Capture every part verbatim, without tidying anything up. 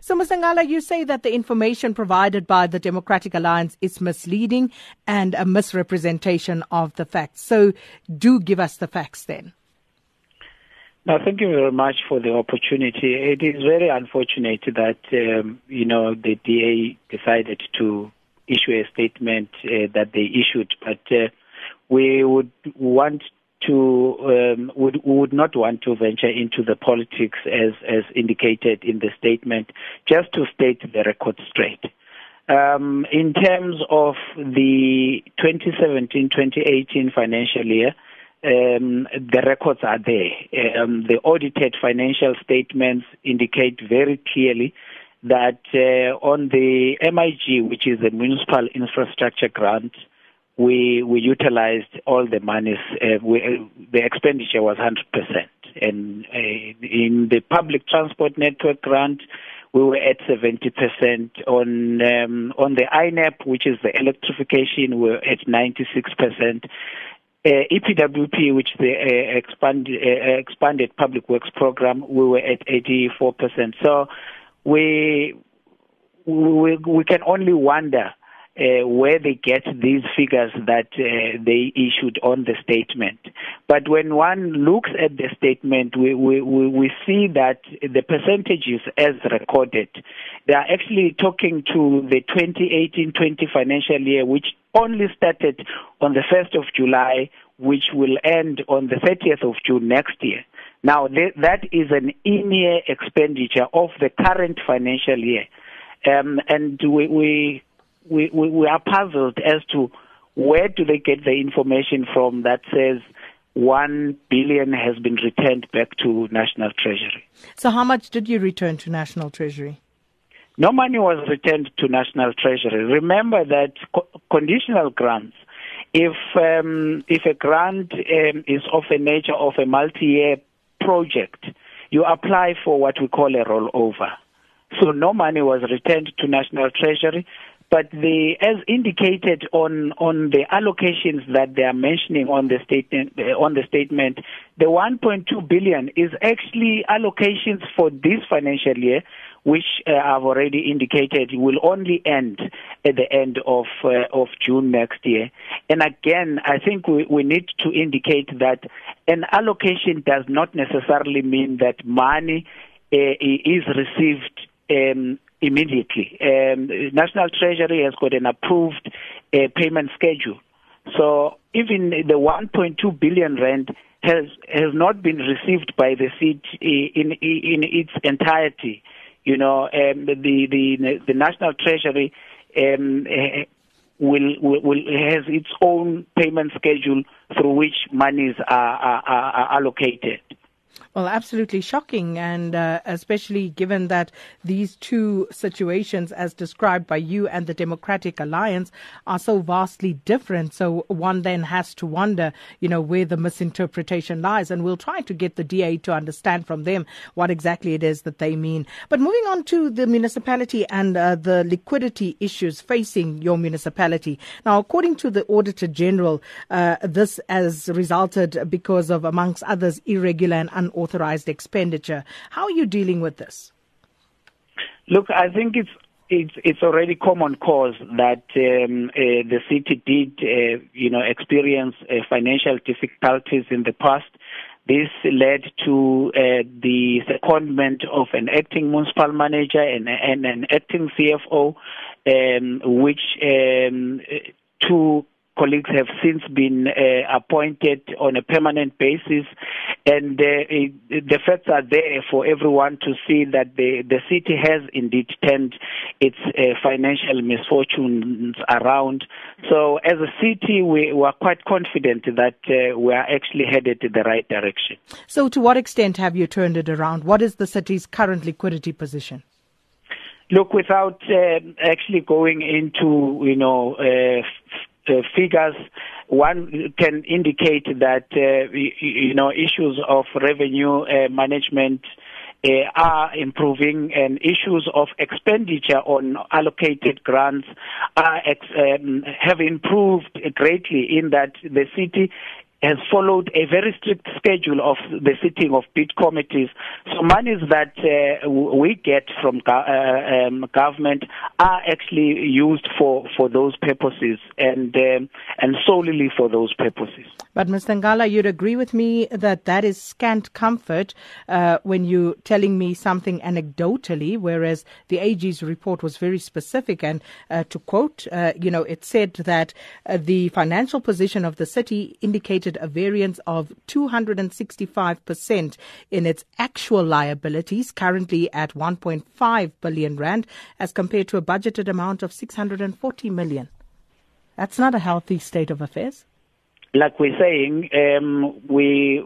So, Mister Ngala, you say that the information provided by the Democratic Alliance is misleading and a misrepresentation of the facts. So do give us the facts then. Now, thank you very much for the opportunity. It is very unfortunate that, um, you know, the D A decided to issue a statement uh, that they issued, but uh, we would want to um, would would not want to venture into the politics as as indicated in the statement. Just to state the record straight, um, in terms of the twenty seventeen twenty eighteen financial year, um, the records are there. Um, the audited financial statements indicate very clearly that uh, on the M I G, which is the Municipal Infrastructure Grant, we we utilized all the monies. Uh, we, uh, the expenditure was one hundred percent. And uh, in the public transport network grant, we were at seventy percent. On um, on the I N E P, which is the electrification, we were at ninety-six percent. Uh, E P W P, which is the uh, expand, uh, expanded public works program, we were at eighty-four percent. So we we we can only wonder Uh, where they get these figures that uh, they issued on the statement. But when one looks at the statement, we, we, we see that the percentages as recorded, they are actually talking to the twenty eighteen twenty financial year, which only started on the first of July, which will end on the thirtieth of June next year. Now, th- that is an in-year expenditure of the current financial year. Um, and we... we We, we, we are puzzled as to where do they get the information from that says one billion has been returned back to National Treasury. So how much did you return to National Treasury? No money was returned to National Treasury. Remember that co- conditional grants, if, um, if a grant um, is of the nature of a multi-year project, you apply for what we call a rollover. So no money was returned to National Treasury. But the, as indicated on, on the allocations that they are mentioning on the statement, on the statement, the one point two billion is actually allocations for this financial year, which uh, I've already indicated will only end at the end of uh, of June next year. And again, I think we, we need to indicate that an allocation does not necessarily mean that money uh, is received Um, immediately. Um, National Treasury has got an approved uh, payment schedule. So even the one point two billion rand has has not been received by the C I T in, in its entirety. You know, um, the, the the National Treasury um, will, will will has its own payment schedule through which monies are, are, are allocated. Well, absolutely shocking, and uh, especially given that these two situations, as described by you and the Democratic Alliance, are so vastly different. So one then has to wonder, you know, where the misinterpretation lies. And we'll try to get the D A to understand from them what exactly it is that they mean. But moving on to the municipality and uh, the liquidity issues facing your municipality. Now, according to the Auditor General, uh, this has resulted because of, amongst others, irregular and unauthorized Authorized expenditure. How are you dealing with this? Look, I think it's it's, it's already common cause that um, uh, the city did, uh, you know, experience uh, financial difficulties in the past. This led to uh, the secondment of an acting municipal manager and, and an acting C F O, um, which um, two colleagues have since been uh, appointed on a permanent basis, and uh, it, the facts are there for everyone to see that the, the city has indeed turned its uh, financial misfortunes around. So as a city, we, we are quite confident that uh, we are actually headed in the right direction. So to what extent have you turned it around? What is the city's current liquidity position? Look, without uh, actually going into, you know, uh, Uh, figures, one can indicate that uh, you, you know issues of revenue uh, management uh, are improving, and issues of expenditure on allocated grants are ex- um, have improved greatly. In that the city has followed a very strict schedule of the sitting of bid committees. So monies that uh, we get from go- uh, um, government are actually used for, for those purposes and um, and solely for those purposes. But Mister Ngala, you'd agree with me that that is scant comfort uh, when you're telling me something anecdotally, whereas the A G's report was very specific. And uh, to quote, uh, you know, it said that uh, the financial position of the city indicated a variance of two hundred sixty-five percent in its actual liabilities, currently at one point five billion rand, as compared to a budgeted amount of six hundred forty million. That's not a healthy state of affairs. Like we're saying, um, we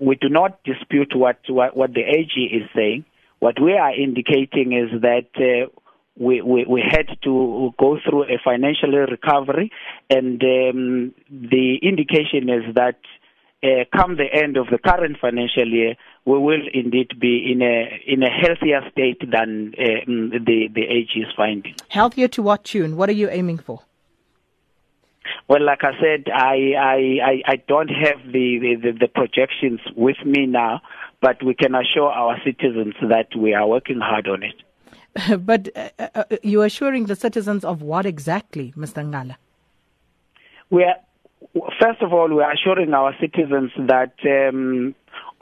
we do not dispute what, what what the A G is saying. What we are indicating is that Uh, We, we, we had to go through a financial recovery, and um, the indication is that uh, come the end of the current financial year, we will indeed be in a in a healthier state than uh, the, the A G's finding. Healthier to what tune? What are you aiming for? Well, like I said, I I, I don't have the, the, the projections with me now, but we can assure our citizens that we are working hard on it. But uh, uh, you're assuring the citizens of what exactly, Mister Ngala? We are, first of all, we are assuring our citizens that um,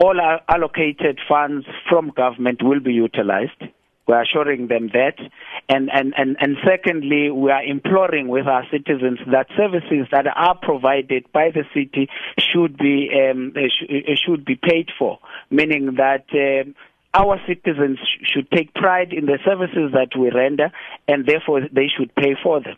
all our allocated funds from government will be utilized. We are assuring them that. And, and, and, and secondly, we are imploring with our citizens that services that are provided by the city should be, um, should be paid for, meaning that Uh, Our citizens should take pride in the services that we render, and therefore they should pay for them.